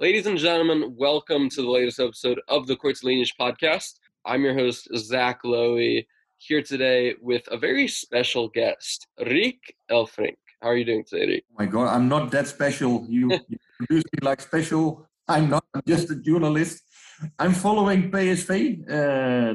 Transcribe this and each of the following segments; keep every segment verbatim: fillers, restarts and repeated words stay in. Ladies and gentlemen, welcome to the latest episode of the Quarteliniage podcast. I'm your host, Zach Lowy, here today with a very special guest, Rick Elfrink. How are you doing today, Rik? Oh my God, I'm not that special. You, you introduce me like special. I'm not. I'm just a journalist. I'm following P S V, uh,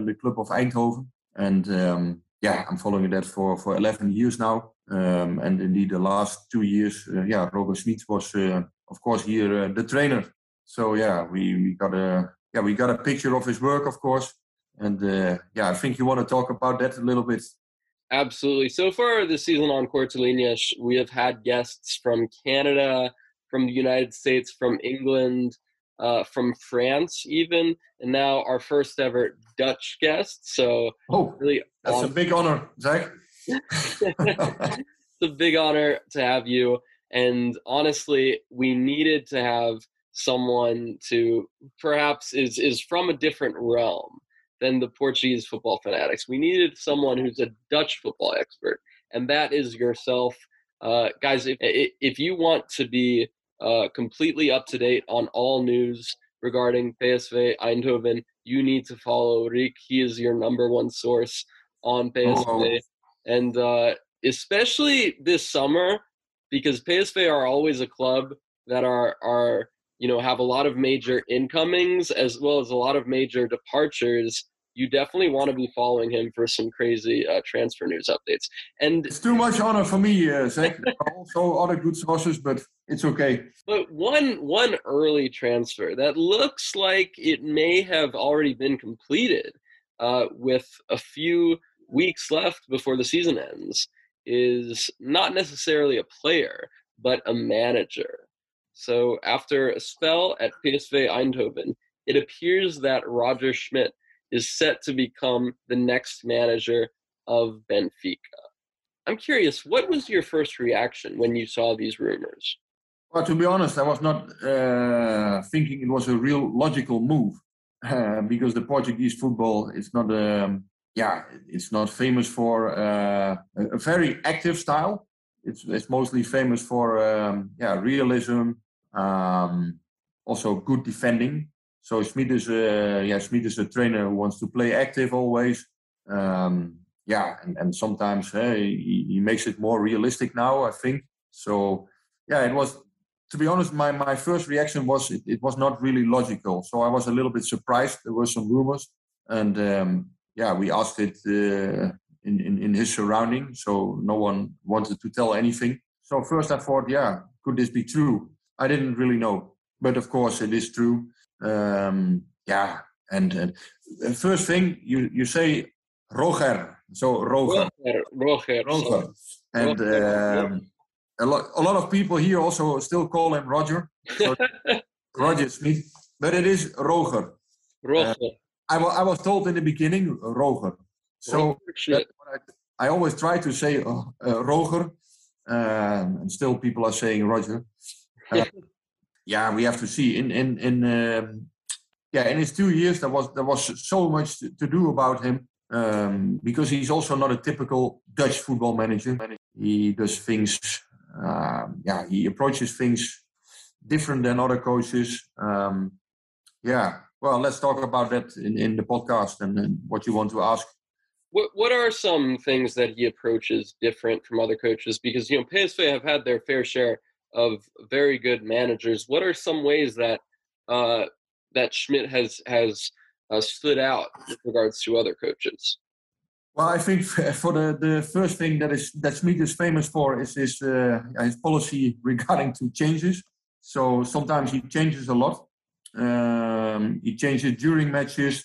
the club of Eindhoven. And um, yeah, I'm following that for, for eleven years now. Um, and indeed, the last two years, uh, yeah, Robo Schmitz was, uh, of course, here uh, the trainer. So yeah, we, we got a yeah we got a picture of his work, of course, and uh, yeah, I think you want to talk about that a little bit. Absolutely. So far this season on Quarteliniage, we have had guests from Canada, from the United States, from England, uh, from France, even, and now our first ever Dutch guest. So oh, really, that's awesome. A big honor, Zach. It's a big honor to have you, and honestly, we needed to have someone to perhaps is is from a different realm than the Portuguese football fanatics. We needed someone who's a Dutch football expert, and that is yourself. Uh, guys, if, if you want to be uh, completely up to date on all news regarding P S V Eindhoven, you need to follow Rik. He is your number one source on P S V. Oh. And uh, especially this summer, because P S V are always a club that are, are, you know, have a lot of major incomings as well as a lot of major departures. You definitely want to be following him for some crazy uh, transfer news updates. And it's too much honor for me, uh, Zach. Also other good sources, but it's okay. But one one early transfer that looks like it may have already been completed uh, with a few weeks left before the season ends is not necessarily a player, but a manager. So after a spell at P S V Eindhoven, it appears that Roger Schmidt is set to become the next manager of Benfica. I'm curious, what was your first reaction when you saw these rumors? Well, to be honest, I was not uh, thinking it was a real logical move uh, because the Portuguese football is not a... Um, Yeah, it's not famous for uh, a very active style. It's it's mostly famous for um, yeah realism, um, also good defending. So Schmid is a, yeah Schmid is a trainer who wants to play active always. Um, yeah, and and sometimes uh, he, he makes it more realistic now, I think. So yeah, it was, to be honest, my, my first reaction was it, it was not really logical. So I was a little bit surprised. There were some rumors and. Um, Yeah, we asked it uh, in, in, in his surrounding, so no one wanted to tell anything. So first I thought, yeah, could this be true? I didn't really know. But of course it is true. Um, yeah, and, and first thing, you, you say Roger. So Roger. Roger. Roger. Roger. And um, a, lot, a lot of people here also still call him Roger. So Roger Schmidt. But it is Roger. Roger. Uh, I was told in the beginning, Roger. So I always try to say uh, uh, Roger, um, and still people are saying Roger. Uh, yeah, we have to see. In in in um, yeah, in his two years, there was there was so much to, to do about him um, because he's also not a typical Dutch football manager. He does things. Um, yeah, he approaches things different than other coaches. Um, yeah. Well, let's talk about that in, in the podcast and, and what you want to ask. What what are some things that he approaches different from other coaches? Because, you know, P S V have had their fair share of very good managers. What are some ways that uh, that Schmidt has, has uh, stood out with regards to other coaches? Well, I think for the, the first thing that is that Schmidt is famous for is his, uh, his policy regarding to changes. So sometimes he changes a lot. Um, he changes during matches.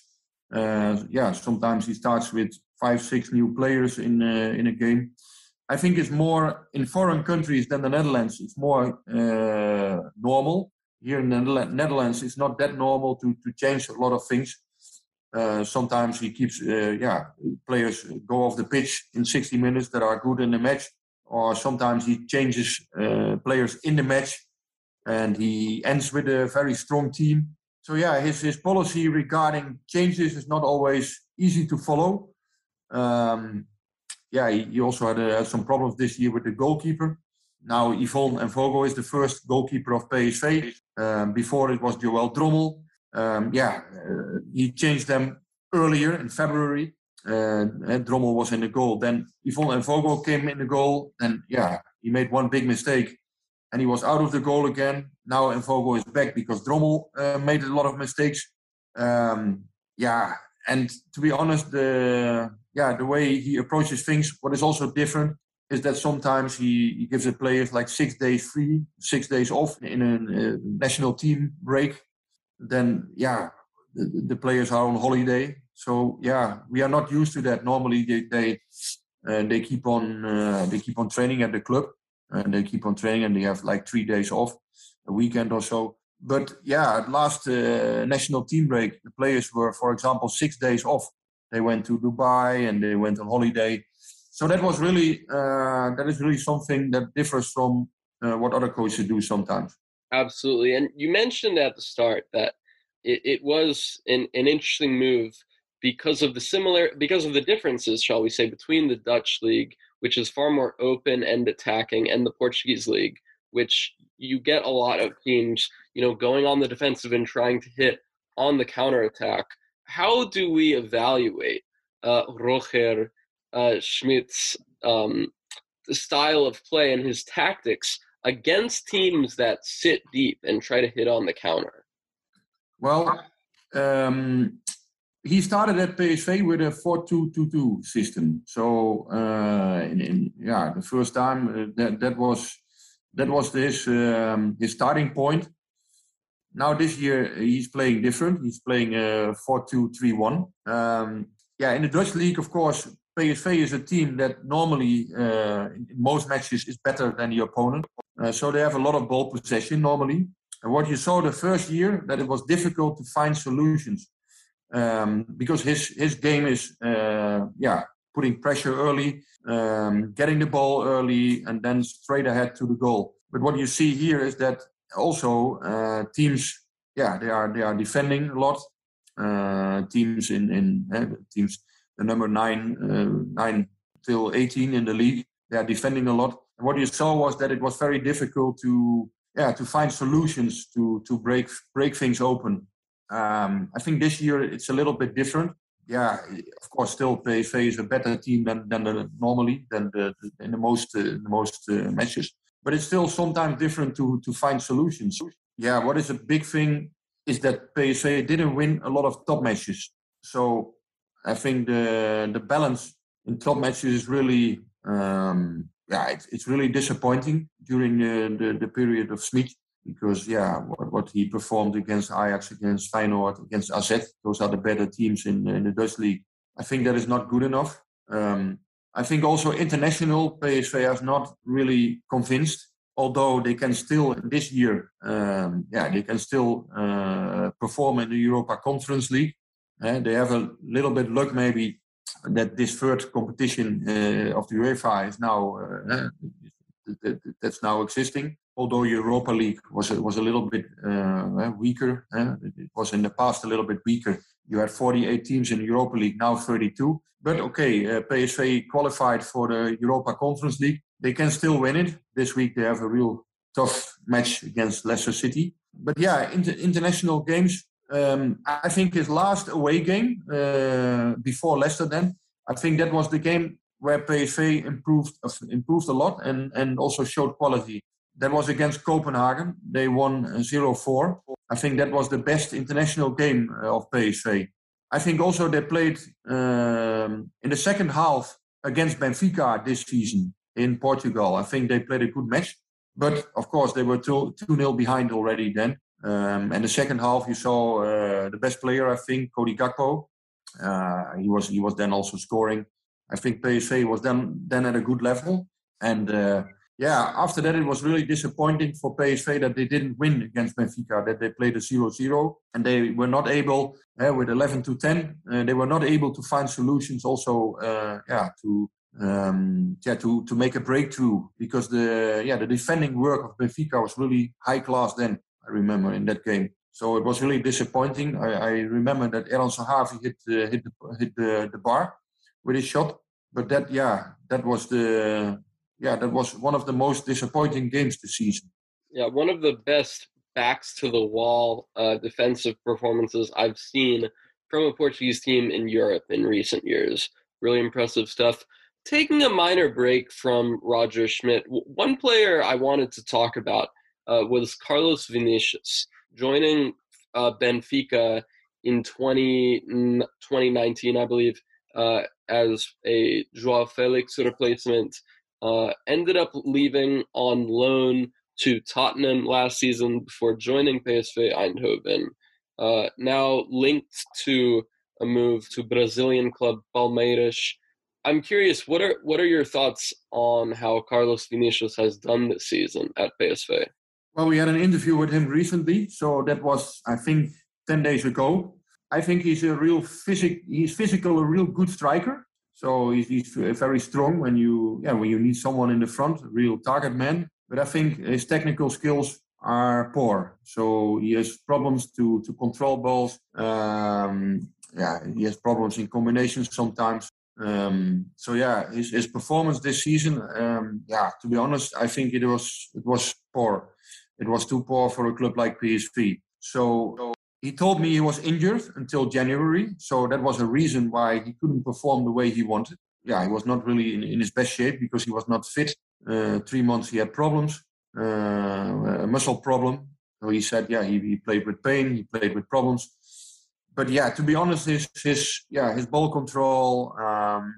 Uh, yeah, sometimes he starts with five, six new players in uh, in a game. I think it's more in foreign countries than the Netherlands. It's more uh, normal. Here in the Netherlands, it's not that normal to, to change a lot of things. Uh, sometimes he keeps uh, yeah players go off the pitch in sixty minutes that are good in the match, or sometimes he changes uh, players in the match. And he ends with a very strong team. So yeah, his, his policy regarding changes is not always easy to follow. Um, yeah, he, he also had, a, had some problems this year with the goalkeeper. Now Yvon Mvogo is the first goalkeeper of P S V. Uh, Um, before it was Joel Drommel. Um, yeah, uh, he changed them earlier in February. Uh, and Drommel was in the goal. Then Yvon Mvogo came in the goal. And yeah, he made one big mistake. And he was out of the goal again. Now Mvogo is back because Drommel uh, made a lot of mistakes. Um, yeah, and to be honest, the yeah the way he approaches things, what is also different is that sometimes he, he gives the players like six days free, six days off in a, a national team break. Then yeah, the, the players are on holiday. So yeah, we are not used to that. Normally they they uh, they keep on uh, they keep on training at the club. And they keep on training, and they have like three days off, a weekend or so. But yeah, at last uh, national team break, the players were, for example, six days off. They went to Dubai and they went on holiday. So that was really uh, that is really something that differs from uh, what other coaches do sometimes. Absolutely, and you mentioned at the start that it, it was an, an interesting move because of the similar because of the differences, shall we say, between the Dutch league, which is far more open and attacking, and the Portuguese league, which you get a lot of teams, you know, going on the defensive and trying to hit on the counterattack. How do we evaluate uh, Roger uh, Schmidt's um, style of play and his tactics against teams that sit deep and try to hit on the counter? Well, um... he started at P S V with a four two two two system. So, uh, in, in, yeah, the first time uh, that that was that was his um, his starting point. Now this year he's playing different. He's playing a four two three one. Um, yeah, in the Dutch league, of course, P S V is a team that normally uh, in most matches is better than the opponent. Uh, so they have a lot of ball possession normally. And what you saw the first year, that it was difficult to find solutions. Um, because his his game is uh, yeah putting pressure early, um, getting the ball early, and then straight ahead to the goal. But what you see here is that also uh, teams yeah they are they are defending a lot. Uh, teams in in uh, teams the number nine uh, nine till eighteen in the league, they are defending a lot. And what you saw was that it was very difficult to yeah to find solutions to to break break things open. Um, I think this year it's a little bit different. Yeah, of course, still P S V is a better team than than the, normally than the, the, in the most uh, the most uh, matches. But it's still sometimes different to to find solutions. Yeah, what is a big thing is that P S V didn't win a lot of top matches. So I think the the balance in top matches is really um, yeah it's it's really disappointing during the the, the period of Schmidt. Because, yeah, what, what he performed against Ajax, against Feyenoord, against A Z, those are the better teams in, in the Dutch league. I think that is not good enough. Um, I think also international P S V has not really convinced, although they can still, this year, um, yeah, they can still uh, perform in the Europa Conference League. Uh, they have a little bit luck maybe that this third competition uh, of the UEFA is now, uh, that's now existing. Although Europa League was was a little bit uh, weaker, uh, it was in the past a little bit weaker. You had forty-eight teams in Europa League, now thirty-two. But okay, uh, P S V qualified for the Europa Conference League. They can still win it. This week they have a real tough match against Leicester City. But yeah, inter- international games. Um, I think his last away game uh, before Leicester, then I think that was the game where P S V improved improved a lot and and also showed quality. That was against Copenhagen. They won zero four. I think that was the best international game of P S V. I think also they played um, in the second half against Benfica this season in Portugal. I think they played a good match. But, of course, they were two nil behind already then. Um, and the second half you saw uh, the best player, I think, Cody Gakpo. Uh, he was he was then also scoring. I think P S V was then, then at a good level. And... Uh, Yeah, after that it was really disappointing for P S V that they didn't win against Benfica, that they played a zero zero and they were not able, uh, with eleven to ten, uh, they were not able to find solutions also uh, yeah, to um, yeah to to make a breakthrough because the yeah the defending work of Benfica was really high class then, I remember, in that game. So it was really disappointing. I, I remember that Eran Zahavi hit, uh, hit, the, hit the, the bar with his shot, but that, yeah, that was the... Yeah, that was one of the most disappointing games this season. Yeah, one of the best backs to the wall uh, defensive performances I've seen from a Portuguese team in Europe in recent years. Really impressive stuff. Taking a minor break from Roger Schmidt, one player I wanted to talk about uh, was Carlos Vinicius, joining uh, Benfica in twenty nineteen, I believe, uh, as a Joao Felix replacement. Uh, ended up leaving on loan to Tottenham last season before joining P S V Eindhoven. Uh, now linked to a move to Brazilian club Palmeiras. I'm curious, what are what are your thoughts on how Carlos Vinicius has done this season at P S V? Well, we had an interview with him recently, so that was, I think, ten days ago. I think he's a real physic, he's physical, a real good striker. So he's, he's very strong when you yeah when you need someone in the front, a real target man. But I think his technical skills are poor. So he has problems to, to control balls. Um, yeah, he has problems in combinations sometimes. Um, so yeah, his, his performance this season, um, yeah, to be honest, I think it was it was poor. It was too poor for a club like P S V. So, so he told me he was injured until January. So that was a reason why he couldn't perform the way he wanted. Yeah, he was not really in, in his best shape because he was not fit. Uh, three months he had problems. Uh, a muscle problem. So he said, yeah, he, he played with pain, he played with problems. But yeah, to be honest, his his yeah his ball control. Um,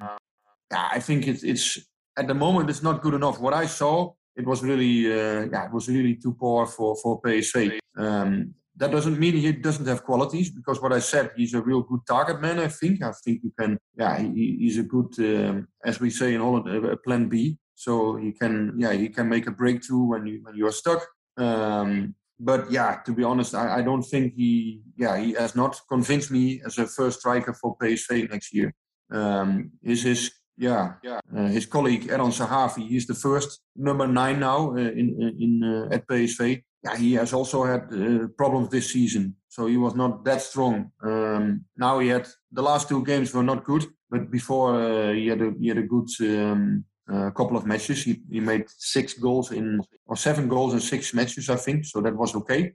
yeah, I think it's it's at the moment it's not good enough. What I saw, it was really uh, yeah it was really too poor for for P S V. Um, that doesn't mean he doesn't have qualities, because what I said, he's a real good target man. I think I think you can yeah he, he's a good um, as we say in Holland, a plan B. So he can, yeah, he can make a breakthrough when you when you are stuck. Um, but yeah, to be honest, I, I don't think he, yeah, he has not convinced me as a first striker for P S V next year. Um, is his, yeah, uh, his colleague Eran Zahavi? He's the first number nine now uh, in in uh, at P S V. Yeah, he has also had uh, problems this season, so he was not that strong. Um, now he had the last two games were not good, but before uh, he had a, he had a good. Um, A uh, couple of matches, he, he made six goals in or seven goals in six matches, I think. So that was okay.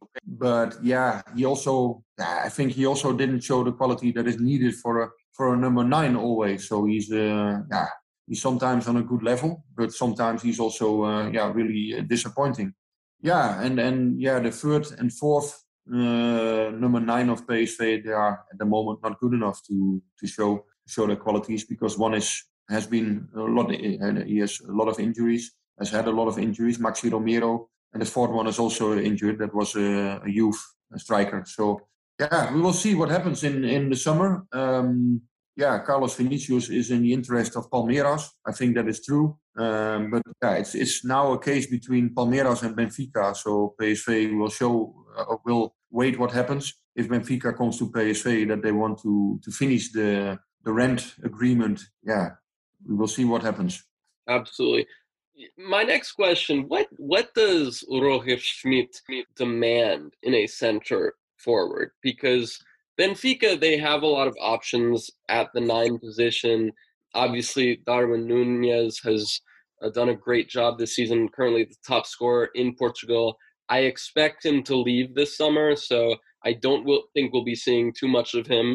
But yeah, he also, I think he also didn't show the quality that is needed for a for a number nine always. So he's uh, yeah, he's sometimes on a good level, but sometimes he's also uh, yeah, really disappointing. Yeah, and and yeah, the third and fourth uh, number nine of P S V, they are at the moment not good enough to to show show their qualities, because one is. Has been a lot. He has a lot of injuries. Has had a lot of injuries. Maxi Romero, and the fourth one is also injured. That was a, a youth a striker. So yeah, we will see what happens in in the summer. Um, yeah, Carlos Vinicius is in the interest of Palmeiras. I think that is true. Um, but yeah, it's it's now a case between Palmeiras and Benfica. So P S V will show uh, will wait what happens if Benfica comes to P S V, that they want to to finish the the rent agreement. Yeah. We will see what happens. Absolutely. My next question, what what does Roger Schmidt demand in a center forward? Because Benfica, they have a lot of options at the nine position. Obviously, Darwin Nunez has uh, done a great job this season, currently the top scorer in Portugal. I expect him to leave this summer, so I don't will, think we'll be seeing too much of him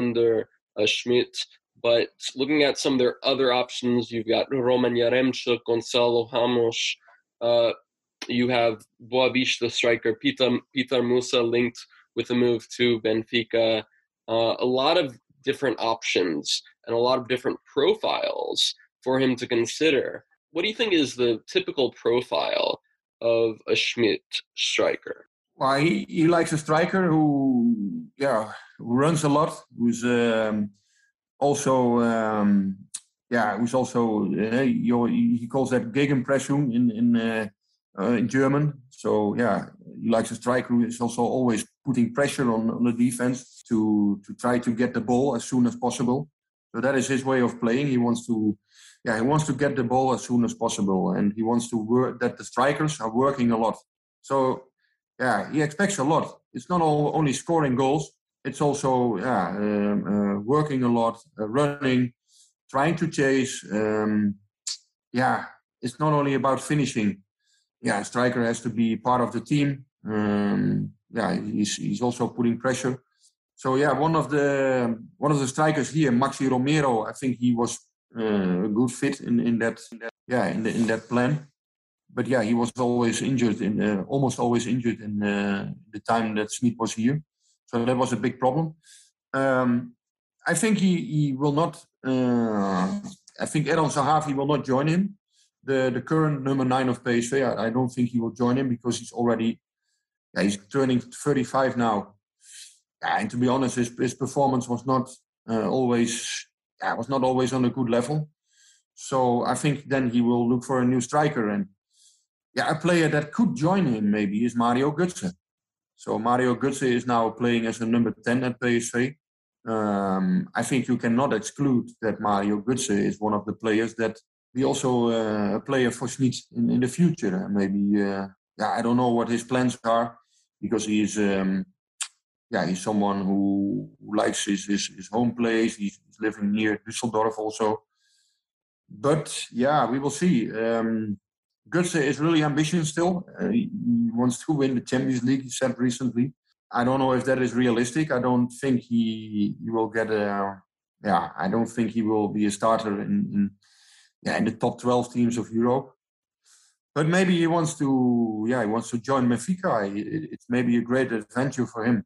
under uh, Schmidt. But looking at some of their other options, you've got Roman Yaremchuk, Gonçalo Ramos. Uh, you have Boavish, the striker, Peter, Peter Musa linked with a move to Benfica. Uh, a lot of different options and a lot of different profiles for him to consider. What do you think is the typical profile of a Schmidt striker? Well, he, he likes a striker who, yeah, who runs a lot, who's... Um... Also, um, yeah, it was also uh, he calls that Gegenpressung in in, uh, uh, in German. So yeah, he likes a striker who is also always putting pressure on, on the defense to to try to get the ball as soon as possible. So that is his way of playing. He wants to, yeah, he wants to get the ball as soon as possible, and he wants to work that the strikers are working a lot. So yeah, he expects a lot. It's not all, only scoring goals. It's also yeah, um, uh, working a lot, uh, running, trying to chase. Um, yeah, it's not only about finishing. Yeah, a striker has to be part of the team. um, yeah, he's, he's also putting pressure. So yeah, one of the one of the strikers here, Maxi Romero, I think he was uh, a good fit in, in that yeah in, the, in that plan. But yeah, he was always injured in uh, almost always injured in uh, the time that Schmidt was here, so that was a big problem. Um, I think he, he will not. Uh, I think Eran Zahavi will not join him. The the current number nine of P S V, I, I don't think he will join him because he's already yeah, he's turning thirty-five now. Yeah, and to be honest, his, his performance was not uh, always yeah, was not always on a good level. So I think then he will look for a new striker, and yeah, a player that could join him maybe is Mario Götze. So Mario Götze is now playing as a number ten at P S V. Um, I think you cannot exclude that Mario Götze is one of the players that be also uh, a player for Schmidt in, in the future. Maybe uh, yeah, I don't know what his plans are, because he is um, yeah, he's someone who, who likes his, his his home place. He's living near Düsseldorf also. But yeah, we will see. Um, Götze is really ambitious still. Uh, he wants to win the Champions League, he said recently. I don't know if that is realistic. I don't think he, he will get a... Yeah, I don't think he will be a starter in, in, yeah, in the top twelve teams of Europe. But maybe he wants to... Yeah, he wants to join Benfica. It, it's maybe a great adventure for him.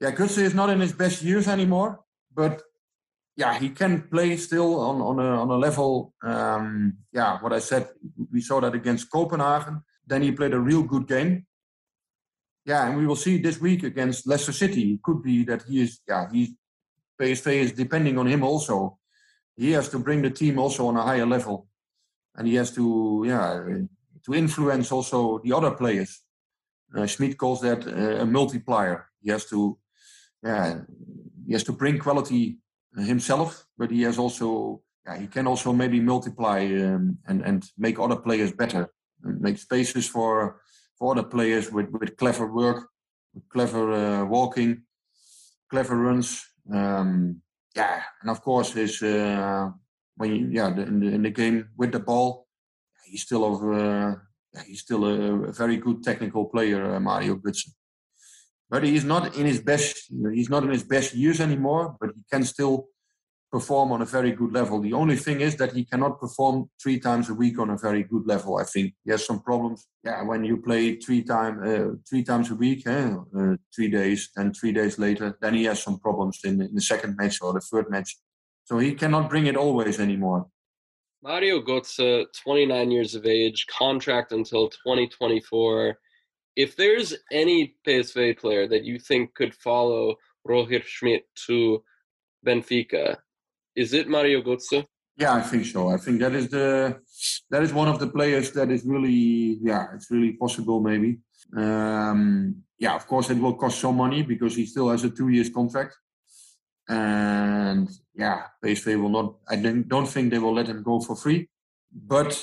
Yeah, Götze is not in his best years anymore. But yeah, he can play still on, on, a, on a level... Um, yeah, what I said, we saw that against Copenhagen. Then he played a real good game. Yeah, and we will see this week against Leicester City. It could be that he is, yeah, he, P S V is depending on him also. He has to bring the team also on a higher level, and he has to, yeah, to influence also the other players. Uh, Schmidt calls that uh, a multiplier. He has to, yeah, he has to bring quality himself, but he has also, yeah, he can also maybe multiply um, and and make other players better, and make spaces for. For the players with, with clever work, with clever uh, walking, clever runs, um, yeah, and of course his uh, when you, yeah the, in, the, in the game with the ball, he's still of uh, he's still a, a very good technical player, uh, Mario Götze. But he's not in his best he's not in his best years anymore. But he can still perform on a very good level. The only thing is that he cannot perform three times a week on a very good level. I think he has some problems. Yeah, when you play three times uh, three times a week, eh? uh, three days, and three days later, then he has some problems in, in the second match or the third match. So he cannot bring it always anymore. Mario Götze, twenty-nine years of age, contract until twenty twenty-four. If there's any P S V player that you think could follow Roger Schmidt to Benfica, is it Mario Götze? Yeah, I think so. I think that is the that is one of the players that is really yeah, it's really possible maybe. Um, yeah, of course it will cost some money because he still has a two years contract, and yeah, P S V will not. I don't think they will let him go for free, but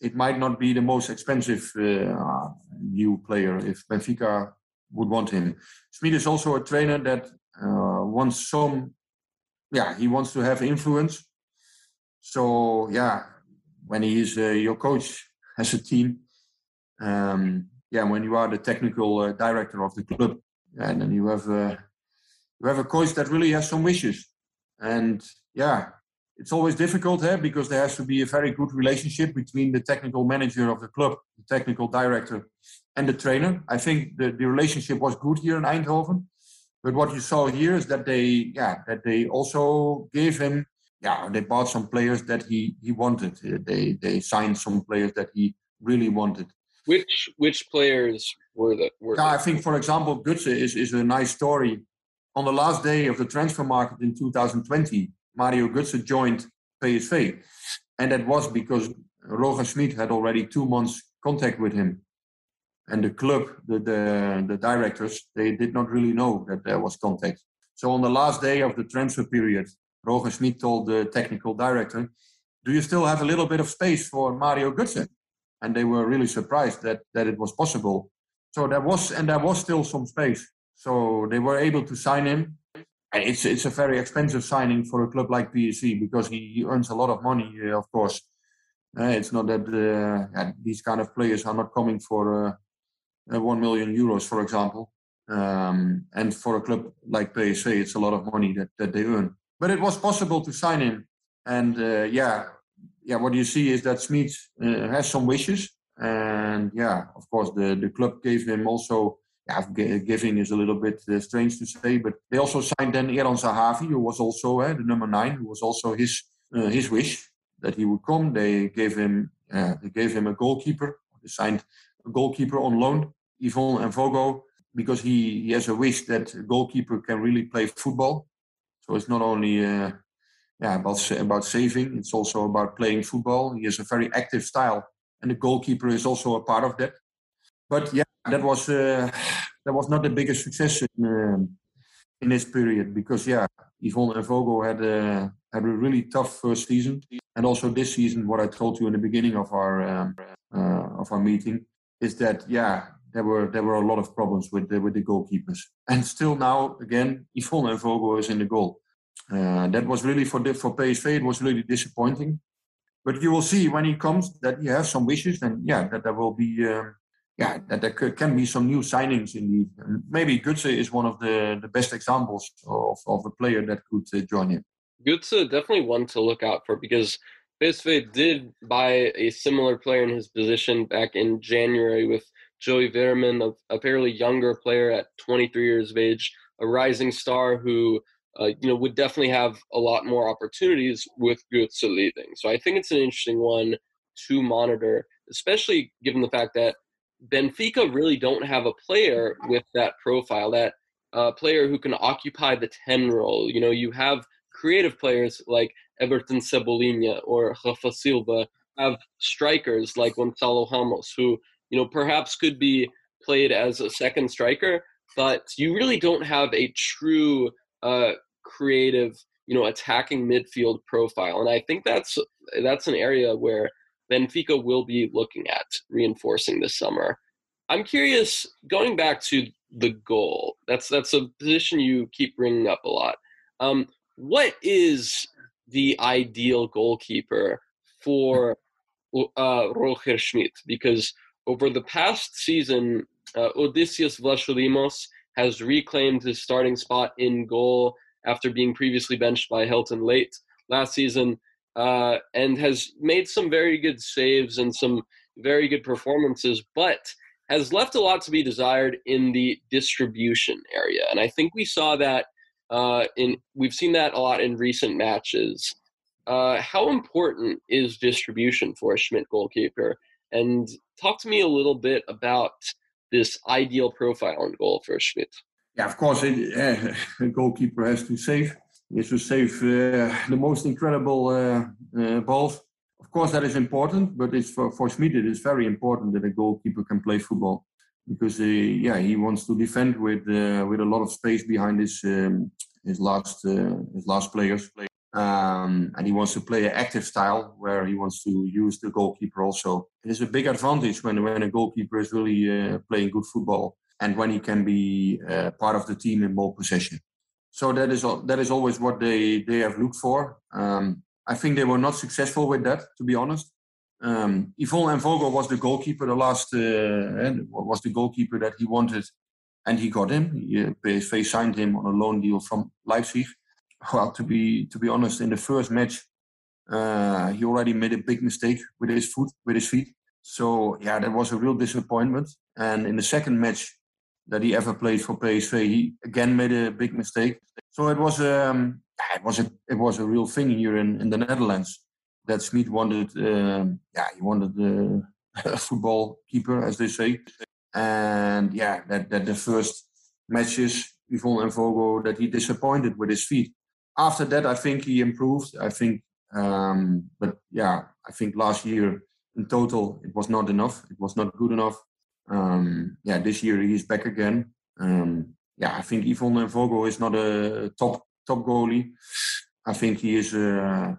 it might not be the most expensive uh, new player if Benfica would want him. Schmid is also a trainer that uh, wants some. Yeah, he wants to have influence. So, yeah, when he is uh, your coach as a team, um, yeah, when you are the technical uh, director of the club, and then you have uh, you have a coach that really has some wishes. And, yeah, it's always difficult eh, because there has to be a very good relationship between the technical manager of the club, the technical director, and the trainer. I think the, the relationship was good here in Eindhoven. But what you saw here is that they, yeah, that they also gave him, yeah, they bought some players that he, he wanted. They they signed some players that he really wanted. Which which players were that? Were yeah, I think for example, Götze is is a nice story. On the last day of the transfer market in two thousand twenty, Mario Götze joined P S V, and that was because Roger Schmidt had already two months contact with him. And the club, the, the the directors, they did not really know that there was contact. So on the last day of the transfer period, Roger Schmidt told the technical director, "Do you still have a little bit of space for Mario Götze?" And they were really surprised that that it was possible. So there was, and there was still some space. So they were able to sign him. And it's it's a very expensive signing for a club like P S V because he earns a lot of money, of course. Uh, it's not that uh, these kind of players are not coming for. Uh, uh, one million euros, for example. Um, and for a club like P S V, it's a lot of money that, that they earn. But it was possible to sign him. And uh, yeah, yeah, what you see is that Schmidt uh, has some wishes. And yeah, of course, the, the club gave him also, yeah, giving is a little bit uh, strange to say, but they also signed then Eran Zahavi, who was also uh, the number nine, who was also his uh, his wish that he would come. They gave him uh, they gave him a goalkeeper. They signed a goalkeeper on loan, Yvon Mvogo, because he, he has a wish that a goalkeeper can really play football. So it's not only uh, yeah about about saving; it's also about playing football. He has a very active style. And the goalkeeper is also a part of that. But yeah, that was uh, that was not the biggest success in, uh, in this period because yeah, Yvon Mvogo had a had a really tough first season, and also this season, what I told you in the beginning of our um, uh, of our meeting is that yeah, there were there were a lot of problems with the, with the goalkeepers, and still now again, Yvon Mvogo is in the goal. Uh, that was really for for P S V. It was really disappointing. But you will see when he comes that he has some wishes, and yeah, that there will be, uh, yeah, that there c- can be some new signings indeed. And maybe Götze is one of the, the best examples of, of a player that could uh, join him. Götze definitely one to look out for because P S V did buy a similar player in his position back in January with Joey Veerman, a, a fairly younger player at twenty-three years of age, a rising star who. Uh, you know, would definitely have a lot more opportunities with Götze leaving. So I think it's an interesting one to monitor, especially given the fact that Benfica really don't have a player with that profile, that uh, player who can occupy the ten role. You know, you have creative players like Everton Cebolinha or Rafa Silva, have strikers like Gonçalo Ramos, who, you know, perhaps could be played as a second striker, but you really don't have a true Uh, creative, you know, attacking midfield profile. And I think that's that's an area where Benfica will be looking at reinforcing this summer. I'm curious, going back to the goal, that's that's a position you keep bringing up a lot. Um, what is the ideal goalkeeper for uh, Roger Schmidt? Because over the past season, uh, Odysseus Vlachodimos has reclaimed his starting spot in goal after being previously benched by Helton late last season, uh, and has made some very good saves and some very good performances, but has left a lot to be desired in the distribution area. And I think we saw that uh, in we've seen that a lot in recent matches. Uh, how important is distribution for a Schmidt goalkeeper? And talk to me a little bit about this ideal profile and goal for Schmidt. Yeah, of course, it, uh, a goalkeeper has to save. He has to save uh, the most incredible uh, uh, balls. Of course, that is important, but it's for, for Schmidt, it is very important that a goalkeeper can play football because, uh, yeah, he wants to defend with uh, with a lot of space behind his um, his last uh, his last players, um, and he wants to play an active style where he wants to use the goalkeeper also. It is a big advantage when, when a goalkeeper is really uh, playing good football and when he can be uh, part of the team in ball possession. So that is that is always what they, they have looked for. Um, I think they were not successful with that, to be honest. Um, Yvon Mvogo was the goalkeeper, the last uh, was the goalkeeper that he wanted, and he got him. He, uh, P S V signed him on a loan deal from Leipzig. Well, to be to be honest, in the first match, Uh, he already made a big mistake with his foot, with his feet. So yeah, that was a real disappointment. And in the second match that he ever played for P S V, he again made a big mistake. So it was um, it was a it was a real thing here in, in the Netherlands that Schmidt wanted. Um, yeah, he wanted uh, a football keeper, as they say. And yeah, that, that the first matches Yvon Mvogo that he disappointed with his feet. After that, I think he improved. I think. Um, but yeah, I think last year in total it was not enough. It was not good enough. Um, yeah, this year he's back again. Um, yeah, I think Yvon Mvogo is not a top top goalie. I think he is. Uh,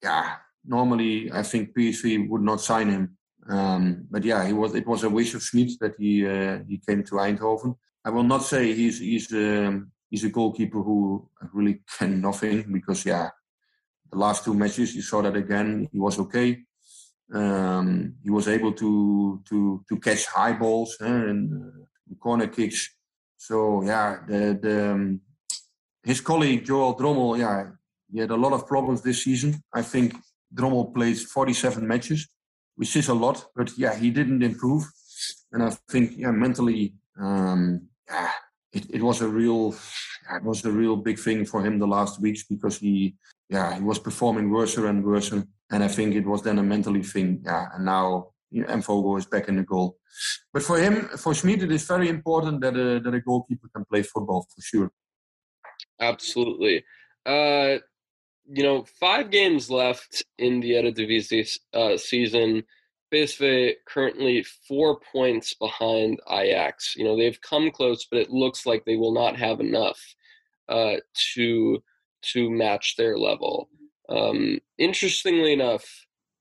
yeah, normally I think P S V would not sign him. Um, but yeah, he was. It was a wish of Schmidt that he uh, he came to Eindhoven. I will not say he's he's um, he's a goalkeeper who really can nothing because yeah. The last two matches, you saw that again. He was okay. Um, he was able to to to catch high balls uh, and uh, corner kicks. So yeah, the, the um, his colleague Joel Drommel, yeah, he had a lot of problems this season. I think Drommel plays forty-seven matches, which is a lot, but yeah, he didn't improve. And I think yeah, mentally, um, yeah, it, it was a real, yeah, it was a real big thing for him the last weeks because he, yeah, he was performing worse and worse. And I think it was then a mentally thing. Yeah, and now you know, Mvogo is back in the goal. But for him, for Schmidt, it is very important that a, that a goalkeeper can play football, for sure. Absolutely. Uh, you know, five games left in the Eredivisie uh, season. P S V currently four points behind Ajax. You know, they've come close, but it looks like they will not have enough uh, to to match their level. Um, interestingly enough,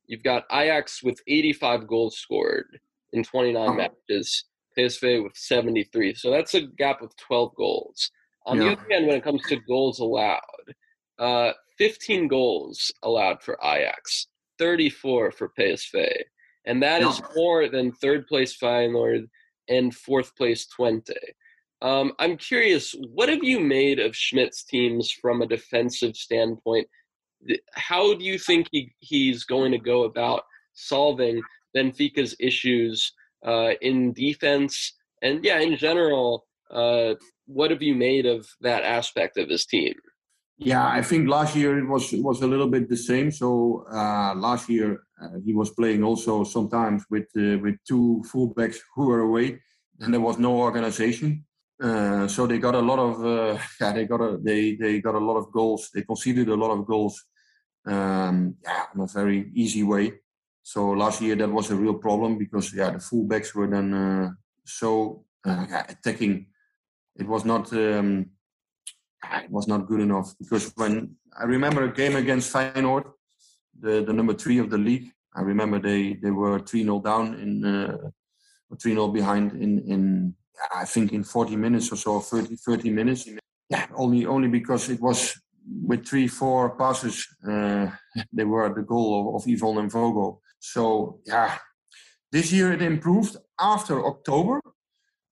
you've got Ajax with eighty-five goals scored in twenty-nine oh. matches, P S V with seventy-three. So that's a gap of twelve goals. On yeah. the other hand, when it comes to goals allowed, uh, fifteen goals allowed for Ajax, thirty-four for P S V. And that yeah. is more than third place Feyenoord and fourth place Twente. Um, I'm curious, what have you made of Schmidt's teams from a defensive standpoint? How do you think he, he's going to go about solving Benfica's issues uh, in defense? And, yeah, in general, uh, what have you made of that aspect of his team? Yeah, I think last year it was was a little bit the same. So uh, last year uh, he was playing also sometimes with, uh, with two fullbacks who were away, and there was no organization. Uh, so they got a lot of uh, yeah, they got a they, they got a lot of goals. They conceded a lot of goals, um, yeah, in a very easy way. So last year that was a real problem because yeah, the fullbacks were then uh, so uh, yeah, attacking. It was not um, it was not good enough because when I remember a game against Feyenoord, the, the number three of the league. I remember they, they were three nil down in uh, three nil behind in in. I think in forty minutes or so, thirty, thirty minutes. Yeah, only only because it was with three, four passes, uh, they were at the goal of, of Yvon Mvogo. So, yeah, this year it improved after October.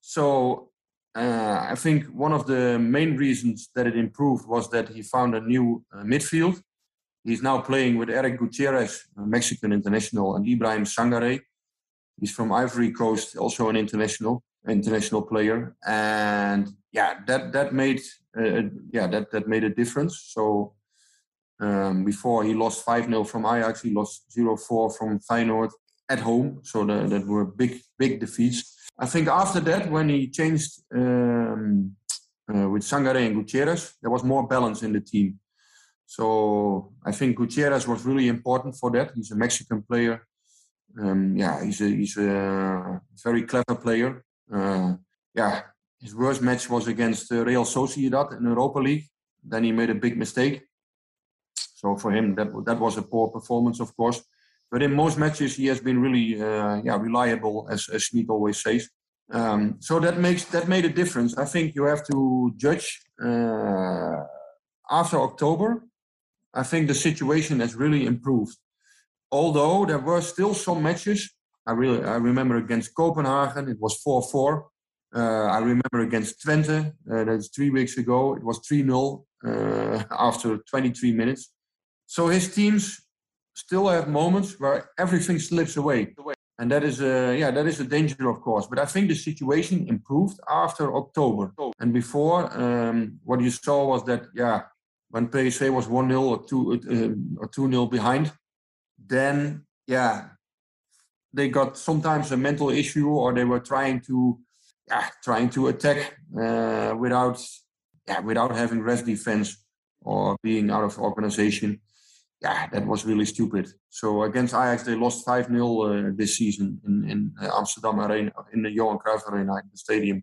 So, uh, I think one of the main reasons that it improved was that he found a new uh, midfield. He's now playing with Eric Gutierrez, a Mexican international, and Ibrahim Sangare. He's from Ivory Coast, also an international. international player, and yeah, that that made uh, yeah that that made a difference. So um, before he lost five nil from Ajax, he lost zero four from Feyenoord at home. So the, that were big big defeats. I think after that, when he changed um, uh, with Sangare and Gutierrez, there was more balance in the team. So I think Gutierrez was really important for that. He's a Mexican player. Um, yeah, he's a he's a very clever player. Uh, yeah, his worst match was against uh, Real Sociedad in Europa League. Then he made a big mistake. So for him, that that was a poor performance, of course. But in most matches, he has been really uh, yeah reliable, as as Schmidt always says. Um, so that makes that made a difference. I think you have to judge uh, after October. I think the situation has really improved. Although there were still some matches. I really I remember against Copenhagen, it was four four. Uh, I remember against Twente, uh, that's three weeks ago, it was three nil uh, after twenty-three minutes. So his teams still have moments where everything slips away. And that is a, yeah, that is a danger, of course. But I think the situation improved after October. And before, um, what you saw was that, yeah, when P S V was one nil or two nil uh, behind, then, yeah... they got sometimes a mental issue, or they were trying to, yeah, trying to attack uh, without, yeah, without having rest defense or being out of organization. Yeah, that was really stupid. So against Ajax, they lost five nil uh, this season in, in Amsterdam Arena, in the Johan Cruyff Arena, in the stadium.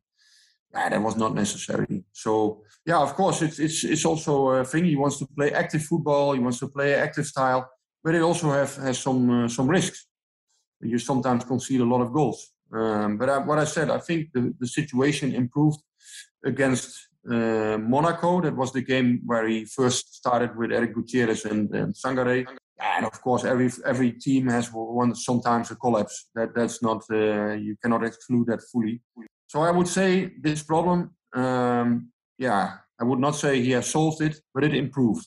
Yeah, that was not necessary. So yeah, of course, it's it's it's also a thing. He wants to play active football. He wants to play active style, but it also have has some uh, some risks. You sometimes concede a lot of goals. Um, but I, what I said, I think the, the situation improved against uh, Monaco. That was the game where he first started with Eric Gutierrez and, and Sangare. And of course, every every team has one sometimes a collapse. That that's not uh, you cannot exclude that fully. So I would say this problem, um, yeah, I would not say he has solved it, but it improved.